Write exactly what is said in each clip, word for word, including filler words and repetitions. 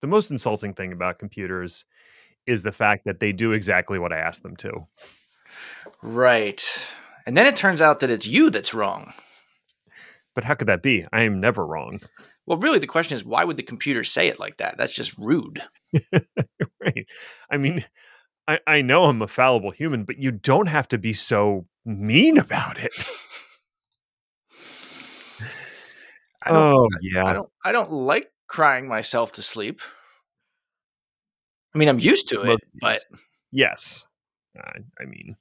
the most insulting thing about computers is the fact that they do exactly what I ask them to. Right. And then it turns out that it's you that's wrong. But how could that be? I am never wrong. Well, really, the question is, why would the computer say it like that? That's just rude. Right. I mean, I, I know I'm a fallible human, but you don't have to be so mean about it. I don't, oh, yeah. I don't, I don't like crying myself to sleep. I mean, I'm used to it, but... Yes. Uh, I mean,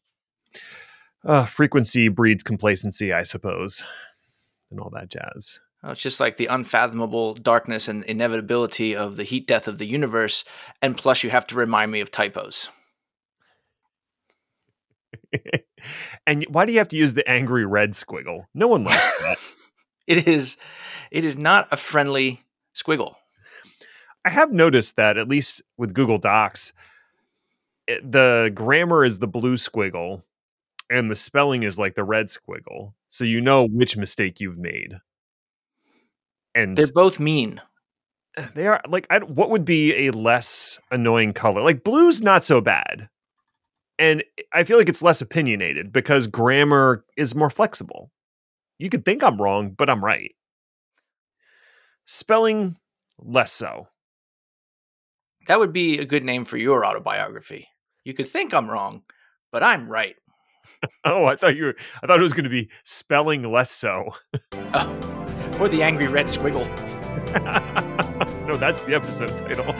uh, frequency breeds complacency, I suppose, and all that jazz. Oh, it's just like the unfathomable darkness and inevitability of the heat death of the universe, and plus you have to remind me of typos. And why do you have to use the angry red squiggle? No one likes that. It is, it is not a friendly squiggle. I have noticed that, at least with Google Docs, it, the grammar is the blue squiggle and the spelling is like the red squiggle. So you know which mistake you've made. And they're both mean. They are. Like, I, what would be a less annoying color? Like, blue's not so bad. And I feel like it's less opinionated because grammar is more flexible. You could think I'm wrong, but I'm right. Spelling, less so. That would be a good name for your autobiography. You could think I'm wrong, but I'm right. Oh, I thought you were, I thought it was going to be spelling less so. Oh, or the angry red squiggle. No, that's the episode title.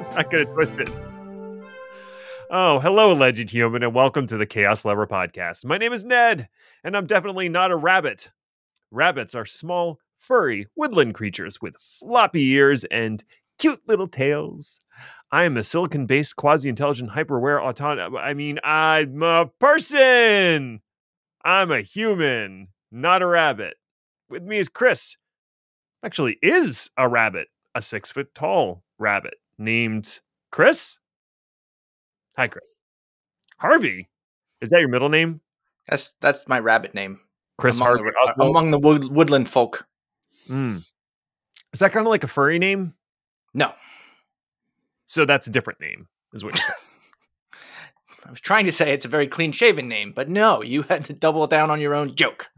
It's not going to twist it. Oh, hello, alleged human, and welcome to the Chaos Lever podcast. My name is Ned, and I'm definitely not a rabbit. Rabbits are small, furry, woodland creatures with floppy ears and cute little tails. I am a silicon-based, quasi-intelligent, hyper-aware autonomous... I mean, I'm a person! I'm a human, not a rabbit. With me is Chris. Actually, is a rabbit. A six-foot-tall rabbit named Chris? Hi, Chris. Harvey? Is that your middle name? That's that's my rabbit name. Chris among Harvey. The, uh, among the wood, woodland folk. Mm. Is that kind of like a furry name? No. So that's a different name, is what you're saying. I was trying to say it's a very clean-shaven name, but no, you had to double down on your own joke.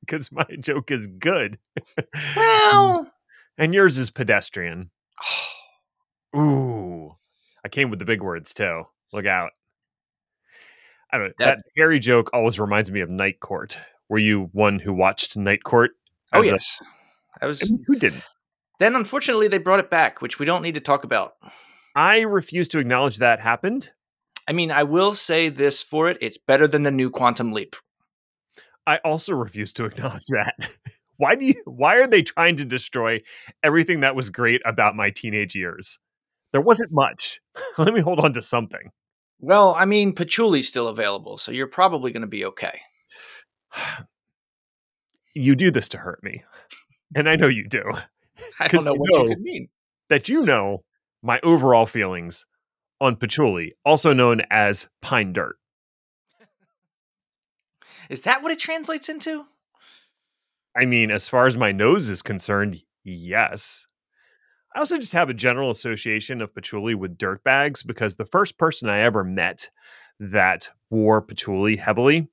Because my joke is good. Well. And yours is pedestrian. Ooh. I came with the big words, too. Look out. I don't know. That, that hairy joke always reminds me of Night Court. Were you one who watched Night Court? Oh, yes. A, I was. I mean, who didn't? Then, unfortunately, they brought it back, which we don't need to talk about. I refuse to acknowledge that happened. I mean, I will say this for it. It's better than the new Quantum Leap. I also refuse to acknowledge that. Why do you, why are they trying to destroy everything that was great about my teenage years? There wasn't much. Let me hold on to something. Well, I mean, patchouli's still available, so you're probably going to be okay. You do this to hurt me. And I know you do. I don't know what know you could mean. That you know my overall feelings on patchouli, also known as pine dirt. Is that what it translates into? I mean, as far as my nose is concerned, yes. I also just have a general association of patchouli with dirt bags because the first person I ever met that wore patchouli heavily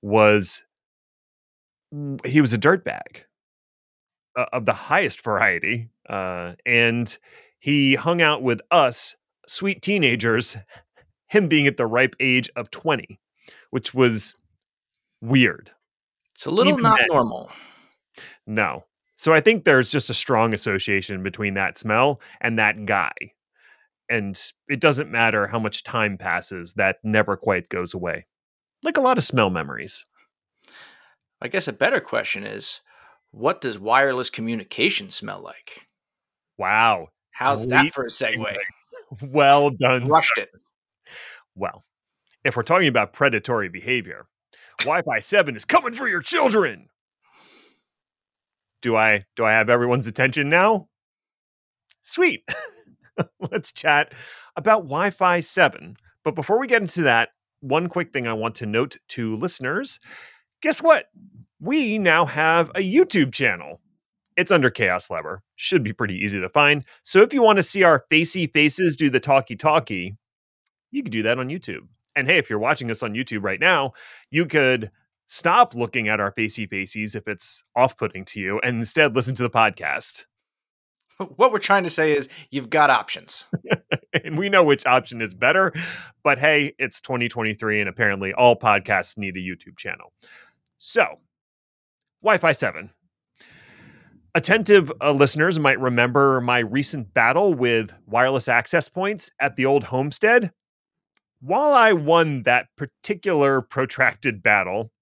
was, he was a dirt bag uh, of the highest variety. Uh, and he hung out with us, sweet teenagers, him being at the ripe age of twenty, which was weird. It's a little Even not then, normal. No. So I think there's just a strong association between that smell and that guy. And it doesn't matter how much time passes, that never quite goes away. Like a lot of smell memories. I guess a better question is, what does wireless communication smell like? Wow. How's Sweet. That for a segue? Well done. Rushed it. Well, if we're talking about predatory behavior, Wi-Fi seven is coming for your children. Do I do I have everyone's attention now? Sweet. Let's chat about Wi-Fi seven. But before we get into that, one quick thing I want to note to listeners. Guess what? We now have a YouTube channel. It's under Chaos Lever. Should be pretty easy to find. So if you want to see our facey faces do the talkie-talkie, you could do that on YouTube. And hey, if you're watching us on YouTube right now, you could stop looking at our facey faces if it's off-putting to you and instead listen to the podcast. What we're trying to say is you've got options. And we know which option is better. But hey, it's twenty twenty-three, and apparently all podcasts need a YouTube channel. So, Wi-Fi seven. Attentive uh, listeners might remember my recent battle with wireless access points at the old homestead. While I won that particular protracted battle,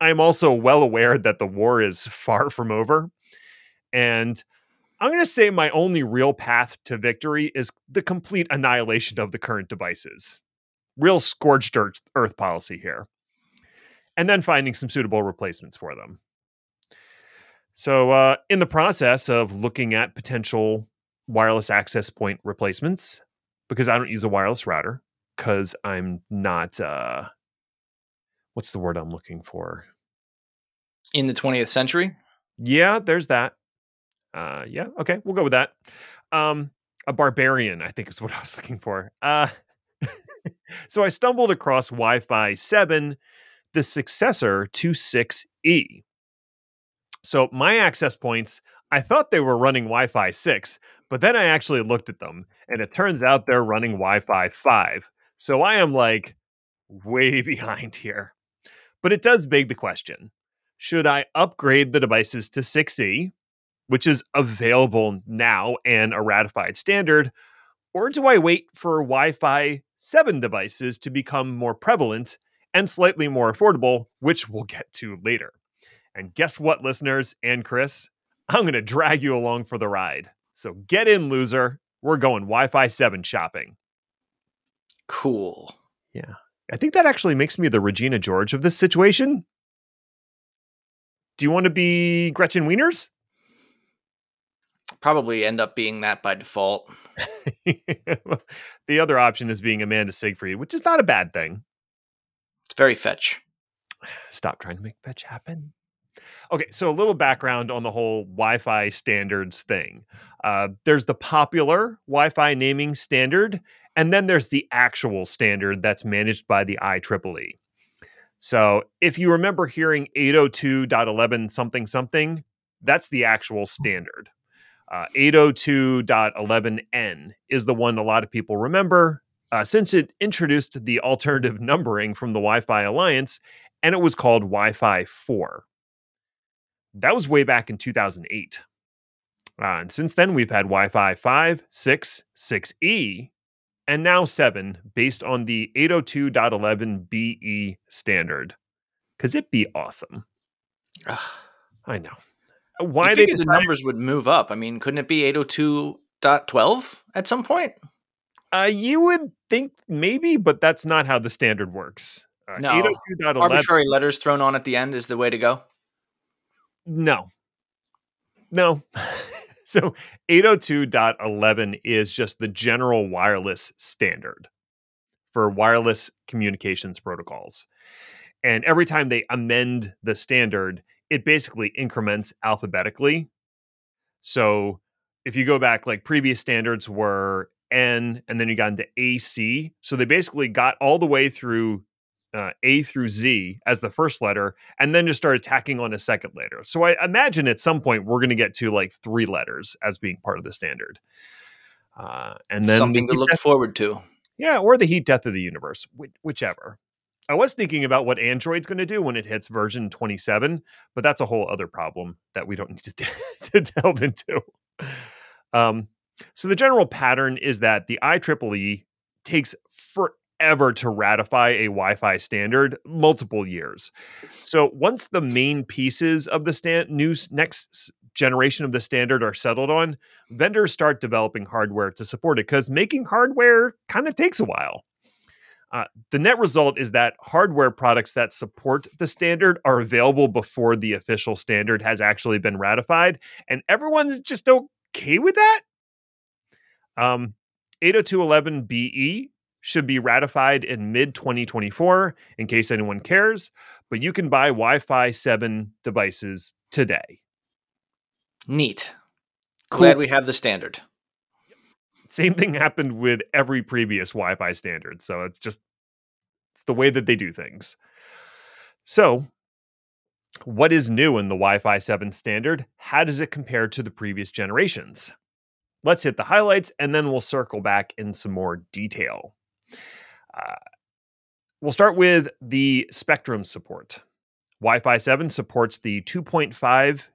I'm also well aware that the war is far from over. And I'm going to say my only real path to victory is the complete annihilation of the current devices. Real scorched earth, earth policy here. And then finding some suitable replacements for them. So uh, in the process of looking at potential wireless access point replacements, because I don't use a wireless router, because I'm not, uh, what's the word I'm looking for? In the twentieth century? Yeah, there's that. Uh, yeah, okay, we'll go with that. Um, a barbarian, I think is what I was looking for. Uh, so I stumbled across Wi-Fi seven, the successor to six E. So my access points, I thought they were running Wi-Fi six, but then I actually looked at them, and it turns out they're running Wi-Fi five. So I am like way behind here. But it does beg the question, should I upgrade the devices to six E, which is available now and a ratified standard, or do I wait for Wi-Fi seven devices to become more prevalent and slightly more affordable, which we'll get to later? And guess what, listeners and Chris? I'm going to drag you along for the ride. So get in, loser. We're going Wi-Fi seven shopping. Cool. Yeah. I think that actually makes me the Regina George of this situation. Do you want to be Gretchen Wieners? Probably end up being that by default. The other option is being Amanda Seyfried, which is not a bad thing. It's very fetch. Stop trying to make fetch happen. Okay, so a little background on the whole Wi-Fi standards thing. Uh, there's the popular Wi-Fi naming standard, and then there's the actual standard that's managed by the I triple E. So if you remember hearing eight oh two dot eleven something something, that's the actual standard. Uh, eight oh two dot eleven N is the one a lot of people remember, uh, since it introduced the alternative numbering from the Wi-Fi Alliance, and it was called Wi-Fi four. That was way back in two thousand eight. Uh, and since then, we've had Wi-Fi five, six, six E, and now seven, based on the eight oh two dot eleven B E standard. Because it'd be awesome. Ugh. I know. Why you figure the numbers would move up. I mean, couldn't it be eight oh two dot twelve at some point? Uh, you would think maybe, but that's not how the standard works. Uh, no. Arbitrary letters thrown on at the end is the way to go. No. No. So eight oh two dot eleven is just the general wireless standard for wireless communications protocols. And every time they amend the standard, it basically increments alphabetically. So if you go back, like previous standards were N, and then you got into A C. So they basically got all the way through Uh, A through Z as the first letter, and then just started tacking on a second letter. So I imagine at some point we're going to get to like three letters as being part of the standard. Uh, and then something to look forward to. Yeah, or the heat death of the universe, whichever. I was thinking about what Android's going to do when it hits version twenty-seven, but that's a whole other problem that we don't need to, to delve into. Um, so the general pattern is that the I triple E takes forever ever to ratify a Wi-Fi standard, multiple years. So once the main pieces of the stand, new next generation of the standard are settled on, vendors start developing hardware to support it, because making hardware kind of takes a while. Uh, the net result is that hardware products that support the standard are available before the official standard has actually been ratified, and everyone's just okay with that. Um, eight oh two dot eleven B E should be ratified in mid twenty twenty-four, in case anyone cares, but you can buy Wi-Fi seven devices today. Neat. Cool. Glad we have the standard. Same thing happened with every previous Wi-Fi standard. So it's just, it's the way that they do things. So what is new in the Wi-Fi seven standard? How does it compare to the previous generations? Let's hit the highlights, and then we'll circle back in some more detail. Uh, we'll start with the spectrum support. Wi-Fi seven supports the two point five,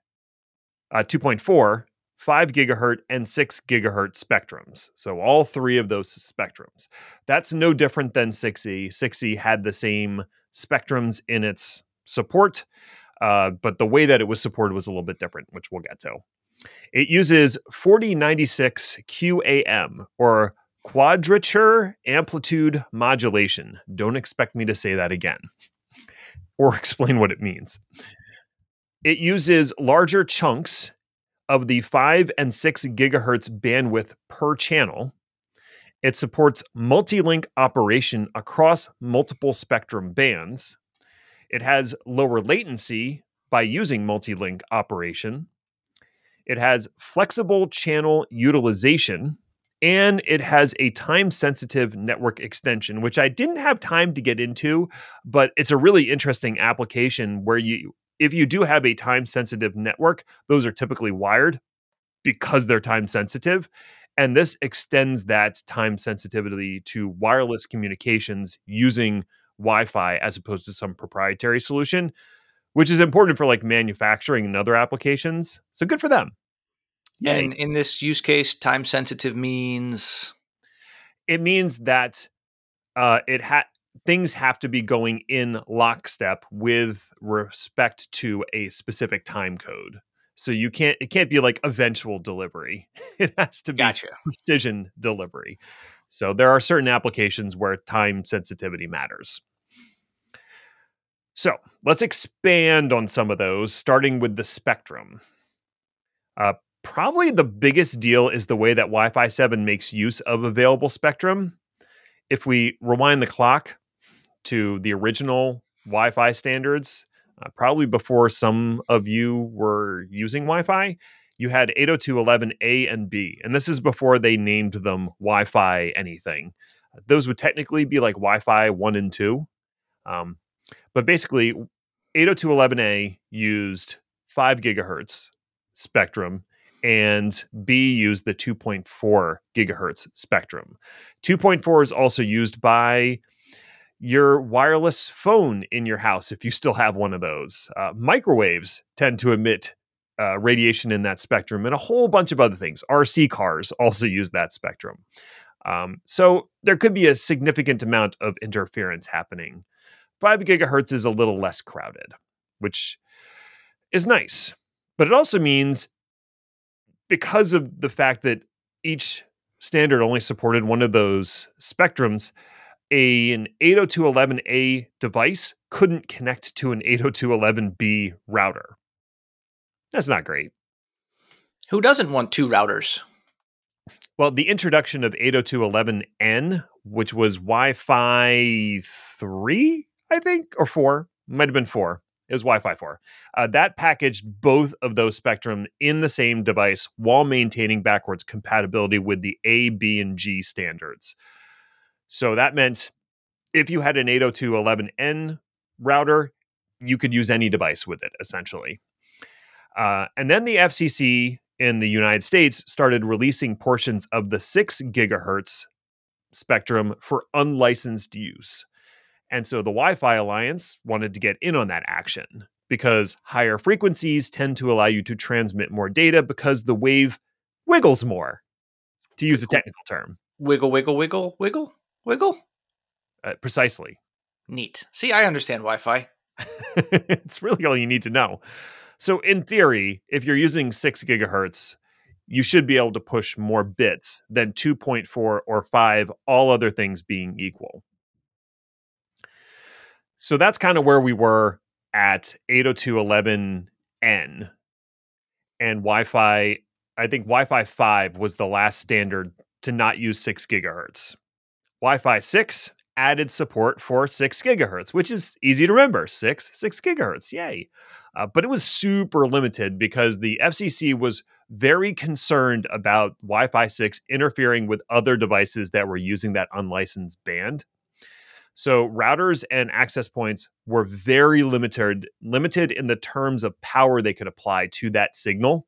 uh, two point four five gigahertz and six gigahertz spectrums. So all three of those spectrums. That's no different than six E. six E had the same spectrums in its support, uh, but the way that it was supported was a little bit different, which we'll get to. It uses forty ninety-six Q A M, or Quadrature Amplitude Modulation. Don't expect me to say that again or explain what it means. It uses larger chunks of the five and six gigahertz bandwidth per channel. It supports multi-link operation across multiple spectrum bands. It has lower latency by using multi-link operation. It has flexible channel utilization, and it has a time-sensitive network extension, which I didn't have time to get into, but it's a really interesting application where you If you do have a time-sensitive network, those are typically wired because they're time-sensitive. And this extends that time sensitivity to wireless communications using Wi-Fi as opposed to some proprietary solution, which is important for like manufacturing and other applications. So good for them. Yay. And in this use case, time-sensitive means? It means that uh, it had... things have to be going in lockstep with respect to a specific time code. So you can't, it can't be like eventual delivery. It has to be gotcha. precision delivery. So there are certain applications where time sensitivity matters. So let's expand on some of those, starting with the spectrum. Uh, probably the biggest deal is the way that Wi-Fi seven makes use of available spectrum. If we rewind the clock to the original Wi-Fi standards, uh, probably before some of you were using Wi-Fi, you had eight oh two dot eleven A and B. And this is before they named them Wi-Fi anything. Those would technically be like Wi-Fi one and two. Um, but basically, eight oh two dot eleven A used five gigahertz spectrum, and B used the two point four gigahertz spectrum. two point four is also used by your wireless phone in your house, if you still have one of those. Uh, microwaves tend to emit uh, radiation in that spectrum, and a whole bunch of other things. R C cars also use that spectrum. Um, so there could be a significant amount of interference happening. five gigahertz is a little less crowded, which is nice. But it also means, because of the fact that each standard only supported one of those spectrums, a, an eight oh two dot eleven A device couldn't connect to an eight oh two dot eleven B router. That's not great. Who doesn't want two routers? Well, the introduction of eight oh two dot eleven N, which was Wi-Fi three, I think, or four, might have been four. It was Wi-Fi four. Uh, that packaged both of those spectrum in the same device while maintaining backwards compatibility with the A, B, and G standards. So that meant if you had an eight oh two dot eleven N router, you could use any device with it, essentially. Uh, and then the F C C in the United States started releasing portions of the six gigahertz spectrum for unlicensed use. And so the Wi-Fi Alliance wanted to get in on that action because higher frequencies tend to allow you to transmit more data because the wave wiggles more, to use a technical term. Wiggle, wiggle, wiggle, wiggle, wiggle? Uh, precisely. Neat. See, I understand Wi-Fi. It's really all you need to know. So in theory, if you're using six gigahertz, you should be able to push more bits than two point four or five, all other things being equal. So that's kind of where we were at eight oh two dot eleven N. And Wi-Fi, I think Wi-Fi five was the last standard to not use six gigahertz. Wi-Fi six added support for six gigahertz, which is easy to remember. Six, six gigahertz, yay. Uh, but it was super limited because the F C C was very concerned about Wi-Fi six interfering with other devices that were using that unlicensed band. So routers and access points were very limited, limited in the terms of power they could apply to that signal,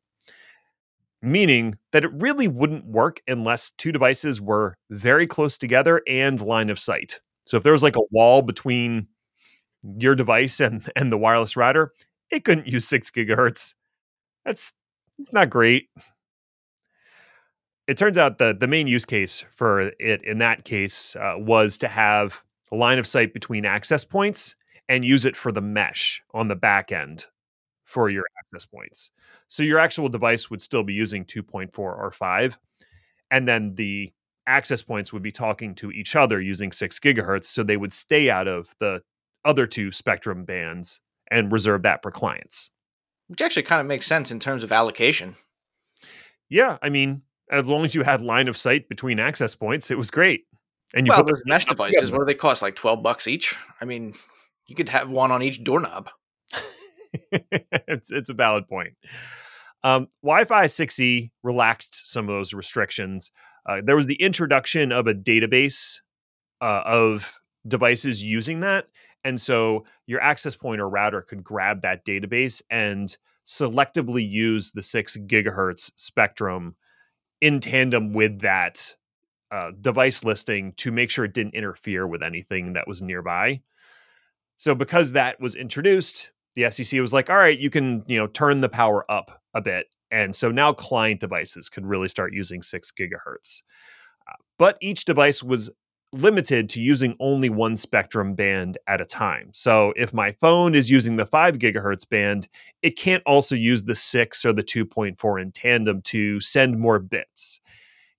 meaning that it really wouldn't work unless two devices were very close together and line of sight. So if there was like a wall between your device and, and the wireless router, it couldn't use six gigahertz. That's, it's not great. It turns out that the main use case for it in that case uh, was to have a line of sight between access points and use it for the mesh on the back end for your access points. So your actual device would still be using two point four or five. And then the access points would be talking to each other using six gigahertz. So they would stay out of the other two spectrum bands and reserve that for clients. Which actually kind of makes sense in terms of allocation. Yeah. I mean, as long as you had line of sight between access points, it was great. And you well, those mesh devices, together. What do they cost? Like twelve bucks each? I mean, you could have one on each doorknob. it's it's a valid point. Um, Wi-Fi six E relaxed some of those restrictions. Uh, there was the introduction of a database uh, of devices using that. And so your access point or router could grab that database and selectively use the six gigahertz spectrum in tandem with that Uh, device listing to make sure it didn't interfere with anything that was nearby. So because that was introduced, the F C C was like, all right, you can, you know, turn the power up a bit. And so now client devices could really start using six gigahertz. Uh, but each device was limited to using only one spectrum band at a time. So if my phone is using the five gigahertz band, it can't also use the six or the two point four in tandem to send more bits.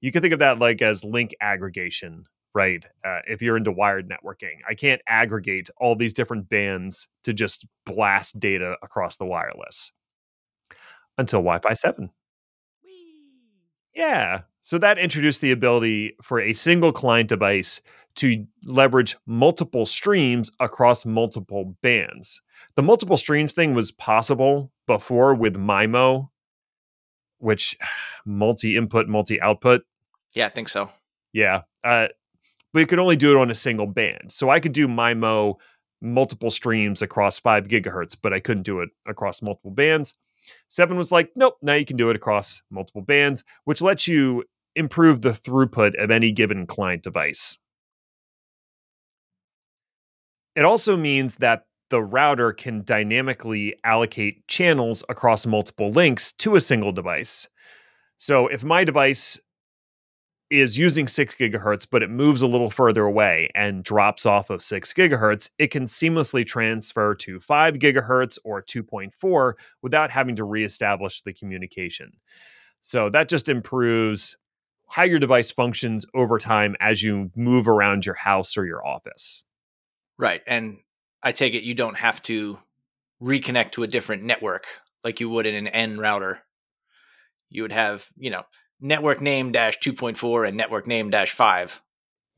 You can think of that like as link aggregation, right? Uh, if you're into wired networking, I can't aggregate all these different bands to just blast data across the wireless until Wi-Fi seven. Whee. Yeah. So that introduced the ability for a single client device to leverage multiple streams across multiple bands. The multiple streams thing was possible before with MIMO, which multi-input, multi-output. Yeah, I think so. Yeah. Uh, but you could only do it on a single band. So I could do MIMO multiple streams across five gigahertz, but I couldn't do it across multiple bands. Seven was like, nope, now you can do it across multiple bands, which lets you improve the throughput of any given client device. It also means that the router can dynamically allocate channels across multiple links to a single device. So if my device is using six gigahertz, but it moves a little further away and drops off of six gigahertz, it can seamlessly transfer to five gigahertz or two point four without having to reestablish the communication. So that just improves how your device functions over time as you move around your house or your office. Right. And I take it you don't have to reconnect to a different network like you would in an N router. You would have, you know, network name dash two point four and network name dash five.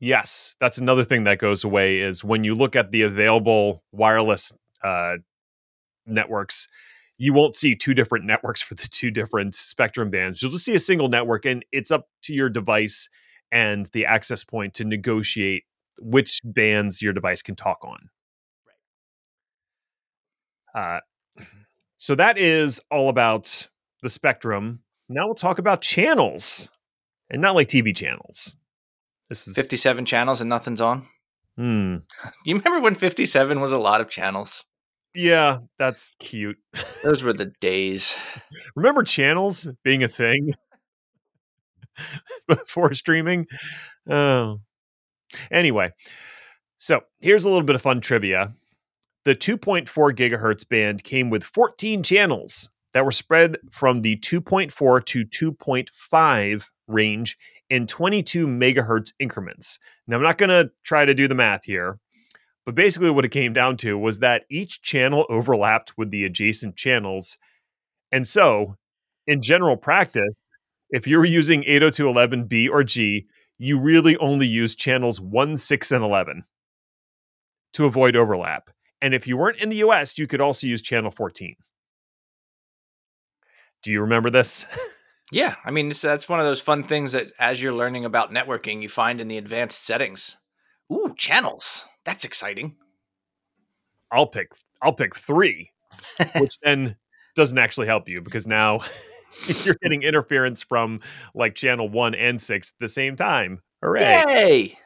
Yes, that's another thing that goes away is when you look at the available wireless uh, networks, you won't see two different networks for the two different spectrum bands. You'll just see a single network, and it's up to your device and the access point to negotiate which bands your device can talk on. Uh, so that is all about the spectrum. Now we'll talk about channels, and not like T V channels. This is fifty-seven channels and nothing's on. Hmm. You remember when fifty-seven was a lot of channels? Yeah, that's cute. Those were the days. Remember channels being a thing before streaming? Oh. Anyway, so here's a little bit of fun trivia. The two point four gigahertz band came with fourteen channels that were spread from the two point four to two point five range in twenty-two megahertz increments. Now, I'm not going to try to do the math here, but basically what it came down to was that each channel overlapped with the adjacent channels. And so, in general practice, if you were using eight oh two dot eleven B or G, you really only use channels one, six, and eleven. to avoid overlap. And if you weren't in the U S, you could also use channel fourteen. Do you remember this? Yeah. I mean, it's, that's one of those fun things that as you're learning about networking, you find in the advanced settings. Ooh, channels. That's exciting. I'll pick, I'll pick three, which then doesn't actually help you because now you're getting interference from like channel one and six at the same time. Hooray. Yay!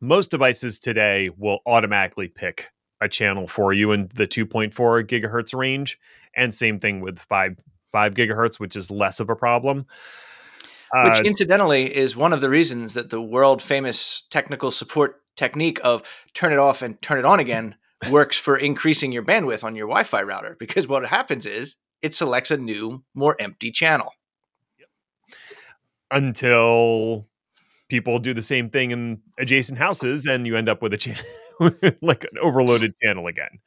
Most devices today will automatically pick a channel for you in the two point four gigahertz range. And same thing with five, five gigahertz, which is less of a problem. Which uh, incidentally is one of the reasons that the world famous technical support technique of turn it off and turn it on again works for increasing your bandwidth on your Wi-Fi router. Because what happens is it selects a new, more empty channel. Yep. Until people do the same thing in adjacent houses and you end up with a channel, like an overloaded channel again.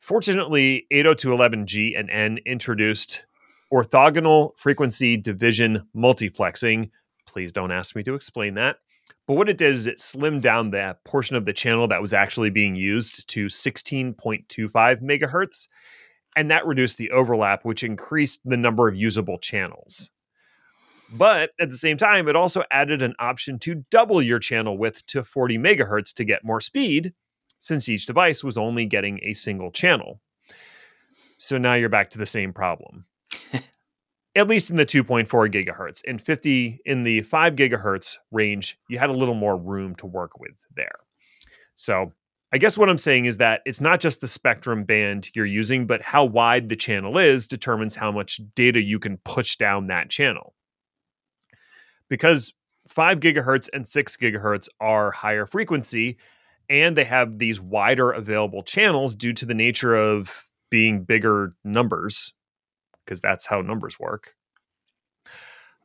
Fortunately, eight oh two dot eleven G and N introduced orthogonal frequency division multiplexing. Please don't ask me to explain that. But what it did is it slimmed down the portion of the channel that was actually being used to sixteen point two five megahertz. And that reduced the overlap, which increased the number of usable channels. But at the same time, it also added an option to double your channel width to forty megahertz to get more speed, since each device was only getting a single channel. So now you're back to the same problem, at least in the two point four gigahertz. In fifty, in the five gigahertz range, you had a little more room to work with there. So I guess what I'm saying is that it's not just the spectrum band you're using, but how wide the channel is determines how much data you can push down that channel. Because five gigahertz and six gigahertz are higher frequency, and they have these wider available channels due to the nature of being bigger numbers, because that's how numbers work.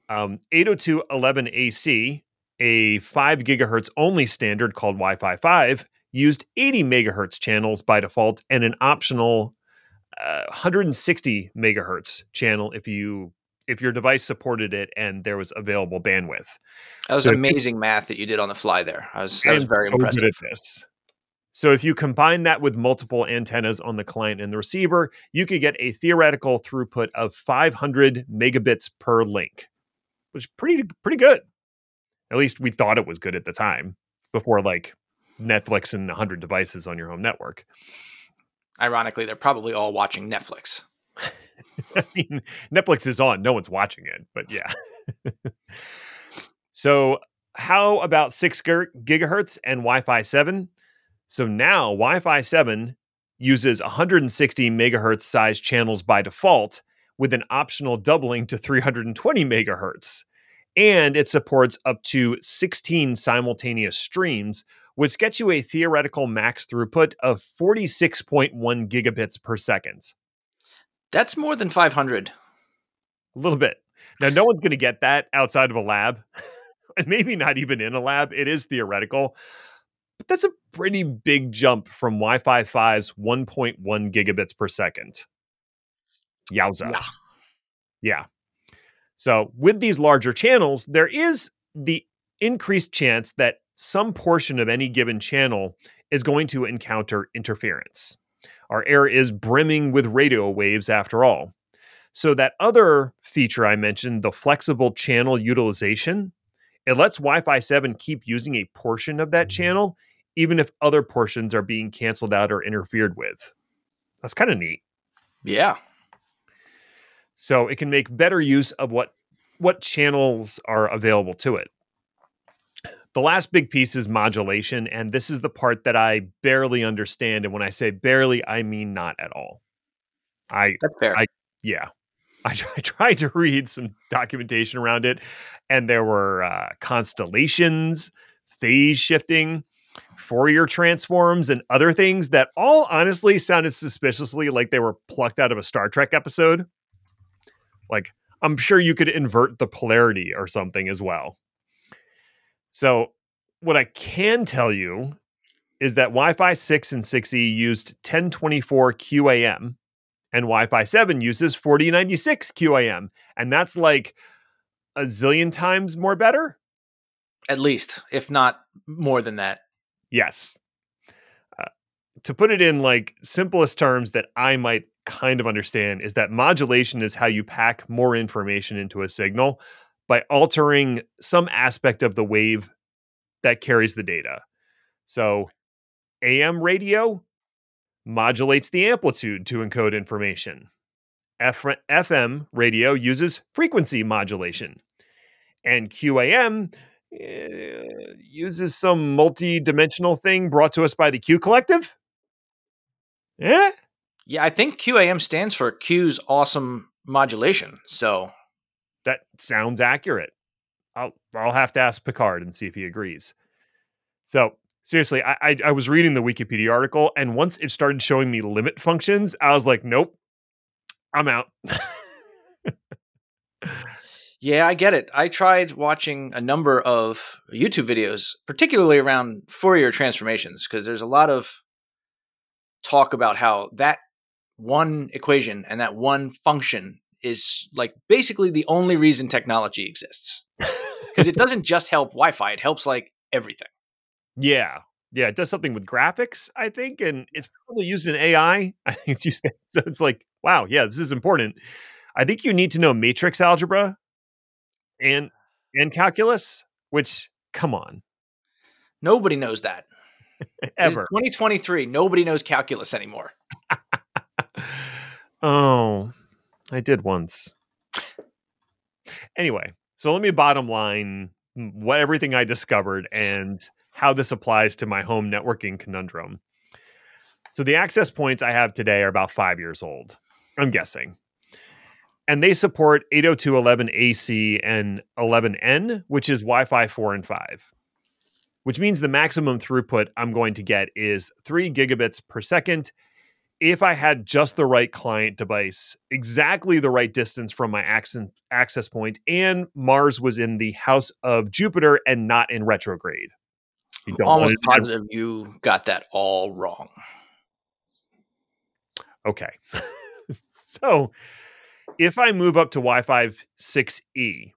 Um, eight oh two dot eleven A C, a five gigahertz only standard called Wi-Fi five, used eighty megahertz channels by default and an optional uh, one hundred sixty megahertz channel if you if your device supported it and there was available bandwidth. That was so amazing you, math that you did on the fly there. I was, that was very so impressive. Good at this. So if you combine that with multiple antennas on the client and the receiver, you could get a theoretical throughput of five hundred megabits per link, which is pretty, pretty good. At least we thought it was good at the time before like Netflix and one hundred devices on your home network. Ironically, they're probably all watching Netflix. I mean, Netflix is on. No one's watching it, but yeah. So how about six gigahertz and Wi-Fi seven? So now Wi-Fi seven uses one hundred sixty megahertz size channels by default with an optional doubling to three hundred twenty megahertz. And it supports up to sixteen simultaneous streams, which gets you a theoretical max throughput of forty-six point one gigabits per second. That's more than five hundred. A little bit. Now, no one's going to get that outside of a lab, and maybe not even in a lab. It is theoretical, but that's a pretty big jump from Wi-Fi five's one point one gigabits per second. Yowza. Yeah. yeah. So with these larger channels, there is the increased chance that some portion of any given channel is going to encounter interference. Our air is brimming with radio waves after all. So that other feature I mentioned, the flexible channel utilization, it lets Wi-Fi seven keep using a portion of that channel, even if other portions are being canceled out or interfered with. That's kind of neat. Yeah. So it can make better use of what, what channels are available to it. The last big piece is modulation, and this is the part that I barely understand. And when I say barely, I mean not at all. I, That's fair. I yeah, I, I tried to read some documentation around it, and there were uh, constellations, phase shifting, Fourier transforms, and other things that all honestly sounded suspiciously like they were plucked out of a Star Trek episode. Like, I'm sure you could invert the polarity or something as well. So what I can tell you is that Wi-Fi six and six E used ten twenty-four Q A M, and Wi-Fi seven uses forty ninety-six Q A M. And that's like a zillion times more better. At least, if not more than that. yes. Uh, to put it in like simplest terms that I might kind of understand is that modulation is how you pack more information into a signal by altering some aspect of the wave that carries the data. So A M radio modulates the amplitude to encode information. F M radio uses frequency modulation. And Q A M uh, uses some multi-dimensional thing brought to us by the Q Collective? Yeah? Yeah, I think Q A M stands for Q's Awesome Modulation, so... That sounds accurate. I'll I'll have to ask Picard and see if he agrees. So, seriously, I, I, I was reading the Wikipedia article, and once it started showing me limit functions, I was like, nope, I'm out. Yeah, I get it. I tried watching a number of YouTube videos, particularly around Fourier transformations, because there's a lot of talk about how that one equation and that one function is like basically the only reason technology exists. Because it doesn't just help Wi-Fi, it helps like everything. Yeah. Yeah, it does something with graphics, I think, and it's probably used in A I. I think it's used in, so it's like, wow, yeah, this is important. I think you need to know matrix algebra. And and calculus, which, come on. Nobody knows that. Ever. It's twenty twenty-three, nobody knows calculus anymore. Oh, I did once. Anyway, so let me bottom line what everything I discovered and how this applies to my home networking conundrum. So the access points I have today are about five years old, I'm guessing. And they support eight oh two dot eleven A C and eleven N, which is Wi-Fi four and five, which means the maximum throughput I'm going to get is three gigabits per second if I had just the right client device, exactly the right distance from my access point, and Mars was in the house of Jupiter and not in retrograde. You don't Almost positive to- you got that all wrong. Okay. So... if I move up to Wi-Fi six E,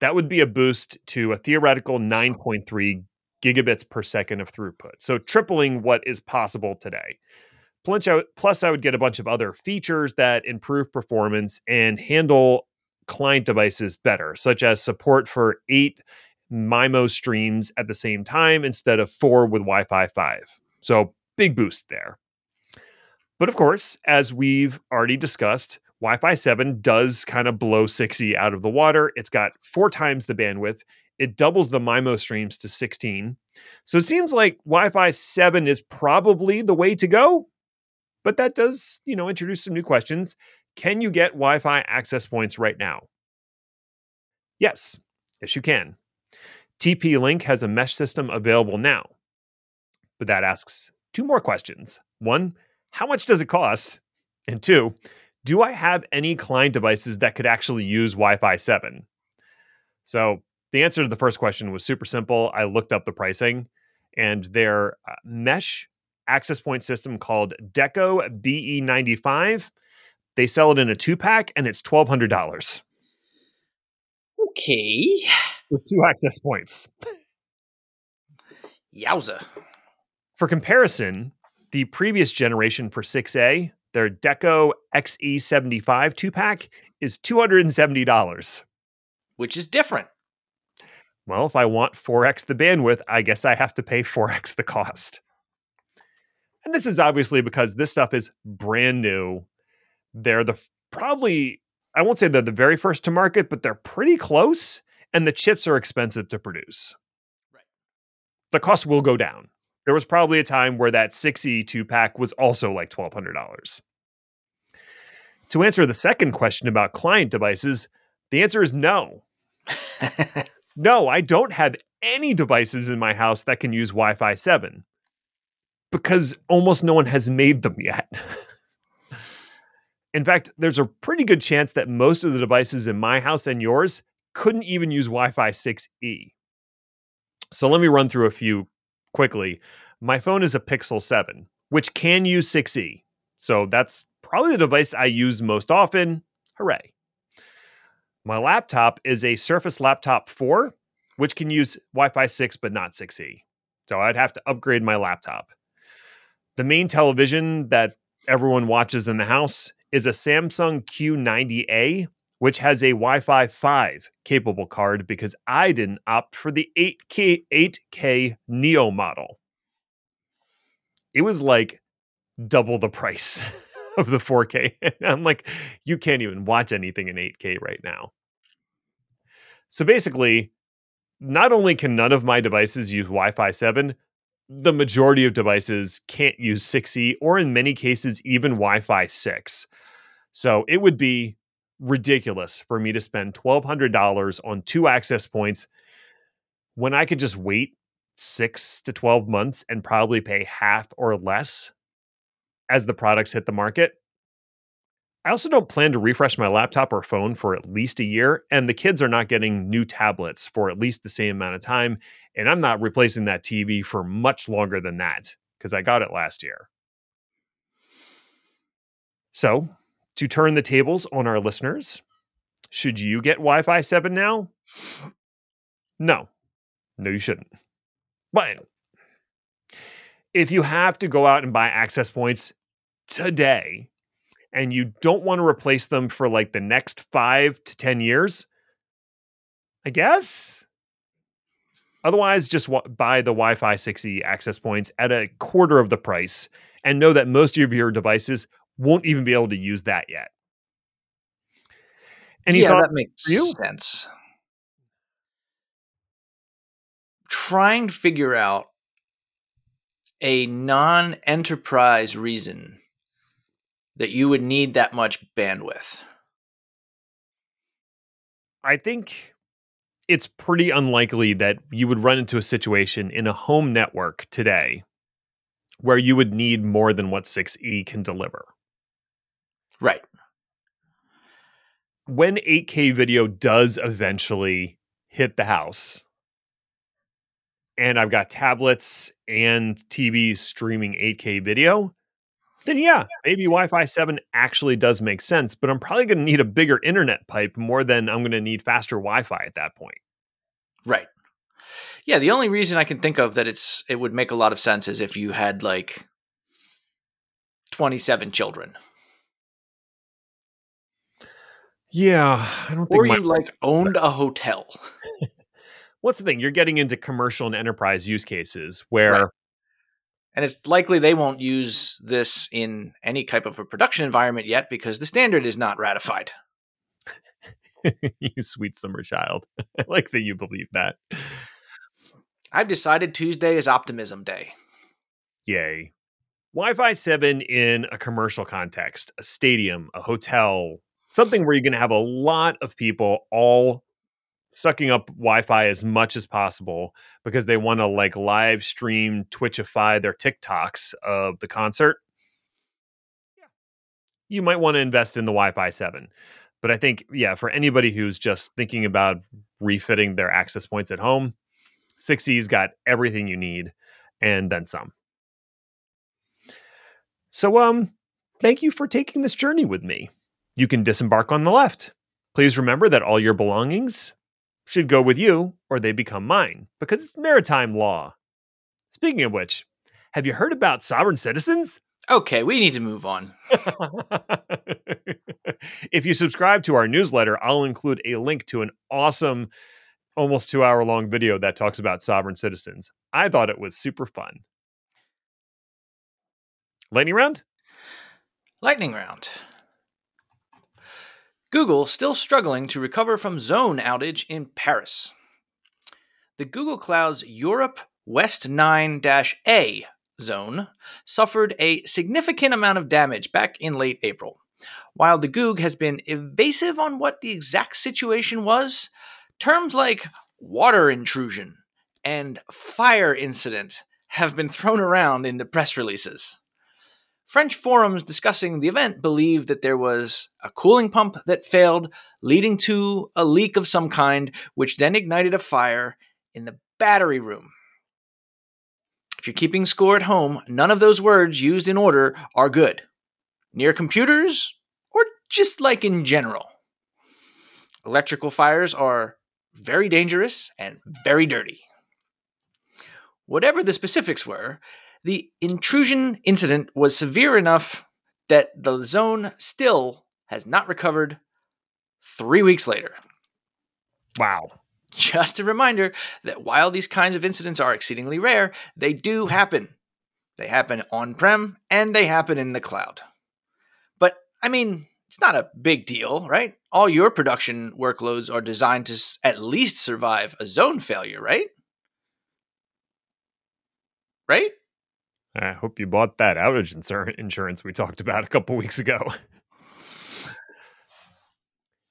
that would be a boost to a theoretical nine point three gigabits per second of throughput. So tripling what is possible today. Plus, I would get a bunch of other features that improve performance and handle client devices better, such as support for eight MIMO streams at the same time instead of four with Wi-Fi five. So big boost there. But of course, as we've already discussed, Wi-Fi seven does kind of blow six E out of the water. It's got four times the bandwidth. It doubles the MIMO streams to sixteen. So it seems like Wi-Fi seven is probably the way to go. But that does, you know, introduce some new questions. Can you get Wi-Fi access points right now? Yes. Yes, you can. T P-Link has a mesh system available now. But that asks two more questions. One, how much does it cost? And two, do I have any client devices that could actually use Wi-Fi seven? So the answer to the first question was super simple. I looked up the pricing, and their mesh access point system called Deco B E ninety-five. They sell it in a two-pack, and it's twelve hundred dollars. Okay. With two access points. Yowza. For comparison, the previous generation for six A, their Deco X E seventy-five two-pack is two hundred seventy dollars. Which is different. Well, if I want four x the bandwidth, I guess I have to pay four x the cost. And this is obviously because this stuff is brand new. They're the probably, I won't say they're the very first to market, but they're pretty close, and the chips are expensive to produce. Right. The cost will go down. There was probably a time where that six E two pack was also like twelve hundred dollars. To answer the second question about client devices, the answer is no. No, I don't have any devices in my house that can use Wi-Fi seven because almost no one has made them yet. In fact, there's a pretty good chance that most of the devices in my house and yours couldn't even use Wi-Fi six E. So let me run through a few quickly. My phone is a Pixel seven, which can use six E. So that's probably the device I use most often. Hooray. My laptop is a Surface Laptop four, which can use Wi-Fi six, but not six E. So I'd have to upgrade my laptop. The main television that everyone watches in the house is a Samsung Q ninety A, which has a Wi-Fi five capable card because I didn't opt for the eight K, eight K Neo model. It was like double the price of the four K. And I'm like, you can't even watch anything in eight K right now. So basically, not only can none of my devices use Wi-Fi seven, the majority of devices can't use six E or in many cases, even Wi-Fi six. So it would be ridiculous for me to spend twelve hundred dollars on two access points when I could just wait six to twelve months and probably pay half or less as the products hit the market. I also don't plan to refresh my laptop or phone for at least a year, and the kids are not getting new tablets for at least the same amount of time, and I'm not replacing that T V for much longer than that because I got it last year. So, to turn the tables on our listeners, should you get Wi-Fi seven now? No. No, you shouldn't. But if you have to go out and buy access points today, and you don't want to replace them for like the next five to ten years, I guess. Otherwise, just w- buy the Wi-Fi six E access points at a quarter of the price and know that most of your devices won't even be able to use that yet. Any yeah, that makes sense. Trying to figure out a non-enterprise reason that you would need that much bandwidth. I think it's pretty unlikely that you would run into a situation in a home network today where you would need more than what six E can deliver. Right. When eight K video does eventually hit the house, and I've got tablets and T Vs streaming eight K video, then yeah, maybe Wi-Fi seven actually does make sense, but I'm probably going to need a bigger internet pipe more than I'm going to need faster Wi-Fi at that point. Right. Yeah, the only reason I can think of that it's it would make a lot of sense is if you had like twenty-seven children. Yeah, I don't think. Or you like owned a hotel. What's the thing? You're getting into commercial and enterprise use cases where. Right. And it's likely they won't use this in any type of a production environment yet because the standard is not ratified. You sweet summer child. I like that you believe that. I've decided Tuesday is optimism day. Yay. Wi-Fi seven in a commercial context, a stadium, a hotel, something where you're going to have a lot of people all sucking up Wi-Fi as much as possible because they want to like live stream Twitchify their TikToks of the concert. Yeah. You might want to invest in the Wi-Fi seven. But I think, yeah, for anybody who's just thinking about refitting their access points at home, six E's got everything you need and then some. So um, thank you for taking this journey with me. You can disembark on the left. Please remember that all your belongings should go with you or they become mine because it's maritime law. Speaking of which, have you heard about sovereign citizens? Okay, we need to move on. If you subscribe to our newsletter, I'll include a link to an awesome, almost two hour long video that talks about sovereign citizens. I thought it was super fun. Lightning round? Lightning round. Google still struggling to recover from zone outage in Paris. The Google Cloud's Europe West nine A zone suffered a significant amount of damage back in late April. While the Goog has been evasive on what the exact situation was, terms like water intrusion and fire incident have been thrown around in the press releases. French forums discussing the event believe that there was a cooling pump that failed, leading to a leak of some kind, which then ignited a fire in the battery room. If you're keeping score at home, none of those words used in order are good. Near computers, or just like in general. Electrical fires are very dangerous and very dirty. Whatever the specifics were, the intrusion incident was severe enough that the zone still has not recovered three weeks later. Wow. Just a reminder that while these kinds of incidents are exceedingly rare, they do happen. They happen on-prem, and they happen in the cloud. But, I mean, it's not a big deal, right? All your production workloads are designed to at least survive a zone failure, right? Right? I hope you bought that outage insur- insurance we talked about a couple weeks ago.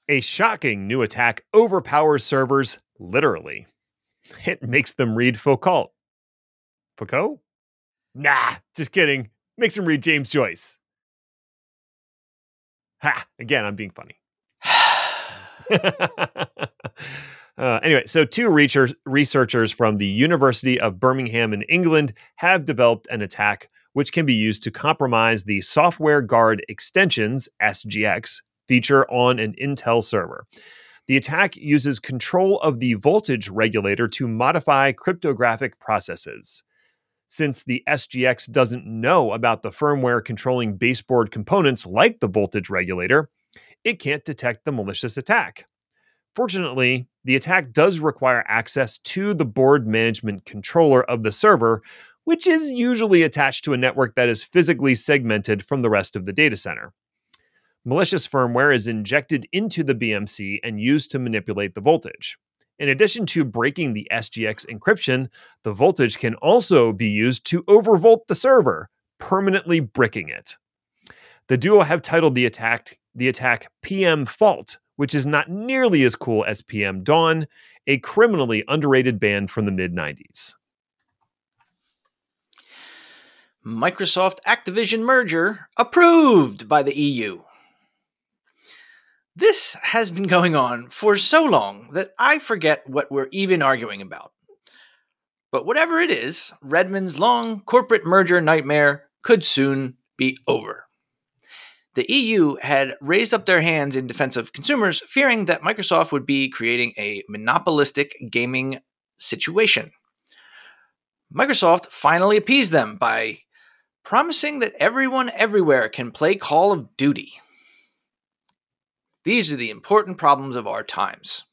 A shocking new attack overpowers servers, literally. It makes them read Foucault. Foucault? Nah, just kidding. Makes them read James Joyce. Ha! Again, I'm being funny. uh, anyway, so two research- researchers from the University of Birmingham in England have developed an attack which can be used to compromise the Software Guard Extensions, S G X, feature on an Intel server. The attack uses control of the voltage regulator to modify cryptographic processes. Since the S G X doesn't know about the firmware controlling baseboard components like the voltage regulator, it can't detect the malicious attack. Fortunately, the attack does require access to the board management controller of the server, which is usually attached to a network that is physically segmented from the rest of the data center. Malicious firmware is injected into the B M C and used to manipulate the voltage. In addition to breaking the S G X encryption, the voltage can also be used to overvolt the server, permanently bricking it. The duo have titled the attack the attack P M Fault, which is not nearly as cool as P M Dawn, a criminally underrated band from the mid nineties. Microsoft Activision merger approved by the E U. This has been going on for so long that I forget what we're even arguing about. But whatever it is, Redmond's long corporate merger nightmare could soon be over. The E U had raised up their hands in defense of consumers, fearing that Microsoft would be creating a monopolistic gaming situation. Microsoft finally appeased them by promising that everyone everywhere can play Call of Duty. These are the important problems of our times.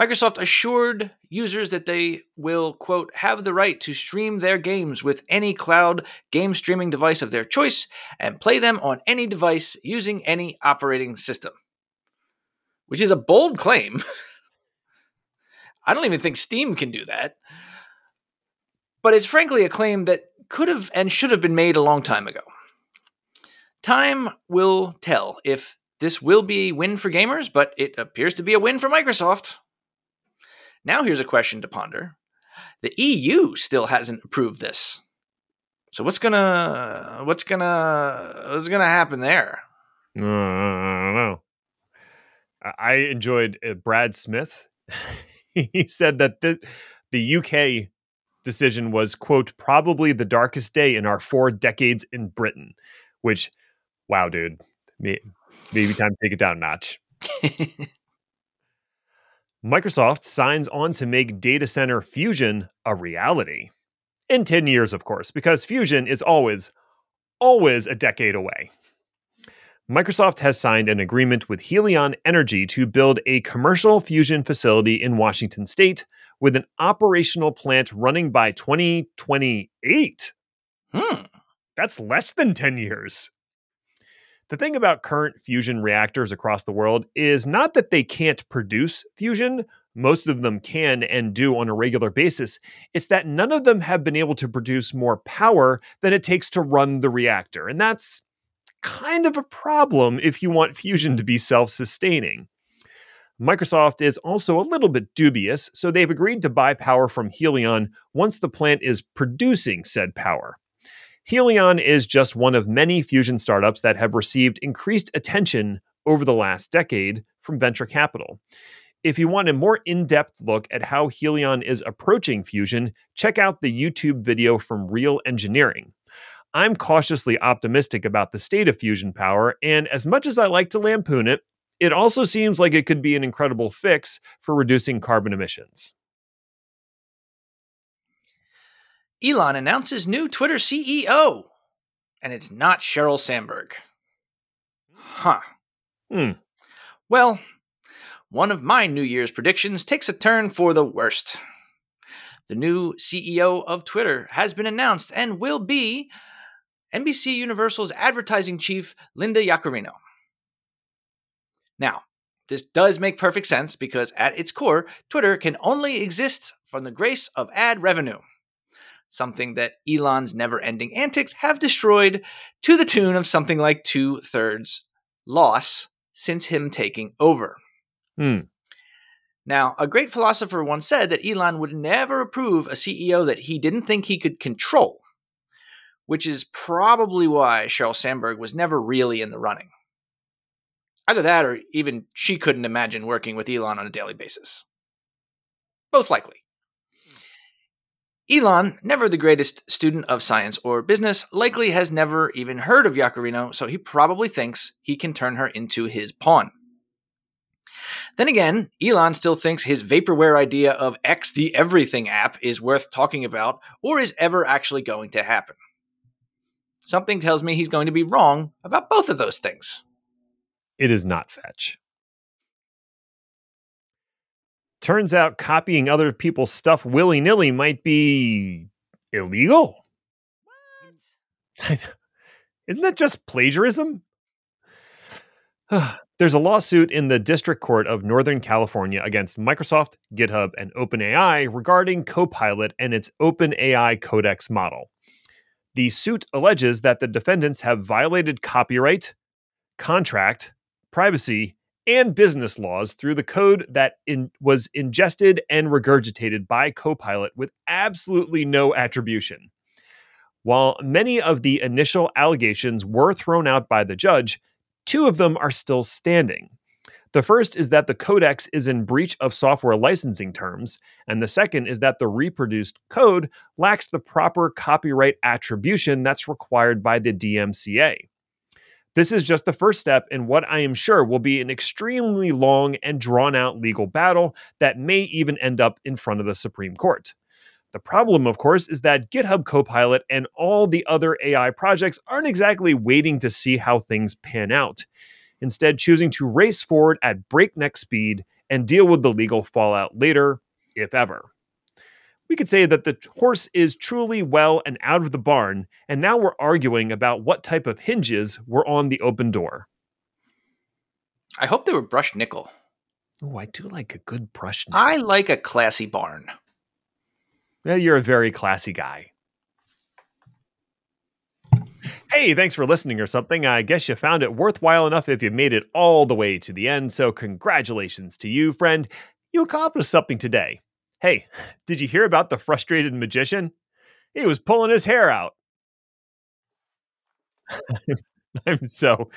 Microsoft assured users that they will, quote, have the right to stream their games with any cloud game streaming device of their choice and play them on any device using any operating system. Which is a bold claim. I don't even think Steam can do that. But it's frankly a claim that could have and should have been made a long time ago. Time will tell if this will be a win for gamers, but it appears to be a win for Microsoft. Now here's a question to ponder. The E U still hasn't approved this. So what's gonna what's gonna what's gonna happen there? I don't know. I enjoyed Brad Smith. He said that the, the U K decision was, quote, probably the darkest day in our four decades in Britain, which wow, dude. Maybe time to take it down a notch. Microsoft signs on to make data center fusion a reality. In ten years, of course, because fusion is always, always a decade away. Microsoft has signed an agreement with Helion Energy to build a commercial fusion facility in Washington State with an operational plant running by twenty twenty-eight. Hmm. That's less than ten years. The thing about current fusion reactors across the world is not that they can't produce fusion. Most of them can and do on a regular basis. It's that none of them have been able to produce more power than it takes to run the reactor. And that's kind of a problem if you want fusion to be self-sustaining. Microsoft is also a little bit dubious, so they've agreed to buy power from Helion once the plant is producing said power. Helion is just one of many fusion startups that have received increased attention over the last decade from venture capital. If you want a more in-depth look at how Helion is approaching fusion, check out the YouTube video from Real Engineering. I'm cautiously optimistic about the state of fusion power, and as much as I like to lampoon it, it also seems like it could be an incredible fix for reducing carbon emissions. Elon announces new Twitter C E O, and it's not Sheryl Sandberg. Huh. Hmm. Well, one of my New Year's predictions takes a turn for the worst. The new C E O of Twitter has been announced and will be N B C Universal's advertising chief, Linda Yaccarino. Now, this does make perfect sense because at its core, Twitter can only exist from the grace of ad revenue, something that Elon's never-ending antics have destroyed to the tune of something like two-thirds loss since him taking over. Hmm. Now, a great philosopher once said that Elon would never approve a C E O that he didn't think he could control, which is probably why Sheryl Sandberg was never really in the running. Either that or even she couldn't imagine working with Elon on a daily basis. Both likely. Elon, never the greatest student of science or business, likely has never even heard of Yaccarino, so he probably thinks he can turn her into his pawn. Then again, Elon still thinks his vaporware idea of X the Everything app is worth talking about or is ever actually going to happen. Something tells me he's going to be wrong about both of those things. It is not fetch. Turns out copying other people's stuff willy-nilly might be illegal. What? Isn't that just plagiarism? There's a lawsuit in the District Court of Northern California against Microsoft, GitHub, and OpenAI regarding Copilot and its OpenAI Codex model. The suit alleges that the defendants have violated copyright, contract, privacy, and business laws through the code that in, was ingested and regurgitated by Copilot with absolutely no attribution. While many of the initial allegations were thrown out by the judge, two of them are still standing. The first is that the Codex is in breach of software licensing terms, and the second is that the reproduced code lacks the proper copyright attribution that's required by the D M C A. This is just the first step in what I am sure will be an extremely long and drawn-out legal battle that may even end up in front of the Supreme Court. The problem, of course, is that GitHub Copilot and all the other A I projects aren't exactly waiting to see how things pan out, instead choosing to race forward at breakneck speed and deal with the legal fallout later, if ever. We could say that the horse is truly well and out of the barn, and now we're arguing about what type of hinges were on the open door. I hope they were brushed nickel. Oh, I do like a good brushed nickel. I like a classy barn. Yeah, you're a very classy guy. Hey, thanks for listening or something. I guess you found it worthwhile enough if you made it all the way to the end, so congratulations to you, friend. You accomplished something today. Hey, did you hear about the frustrated magician? He was pulling his hair out. I'm so,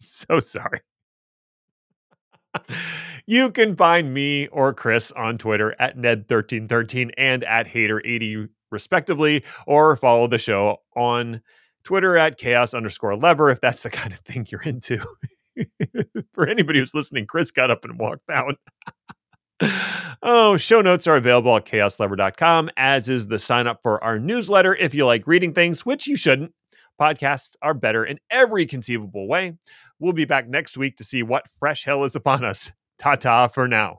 so sorry. You can find me or Chris on Twitter at Ned thirteen thirteen and at Hater eighty, respectively, or follow the show on Twitter at chaos underscore lever, if that's the kind of thing you're into. For anybody who's listening, Chris got up and walked out. Oh, show notes are available at chaos lever dot com, as is the sign up for our newsletter if you like reading things, which you shouldn't. Podcasts are better in every conceivable way. We'll be back next week to see what fresh hell is upon us. Ta-ta for now.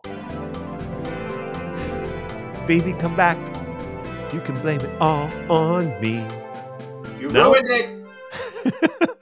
Baby, come back. You can blame it all on me. You no? ruined it.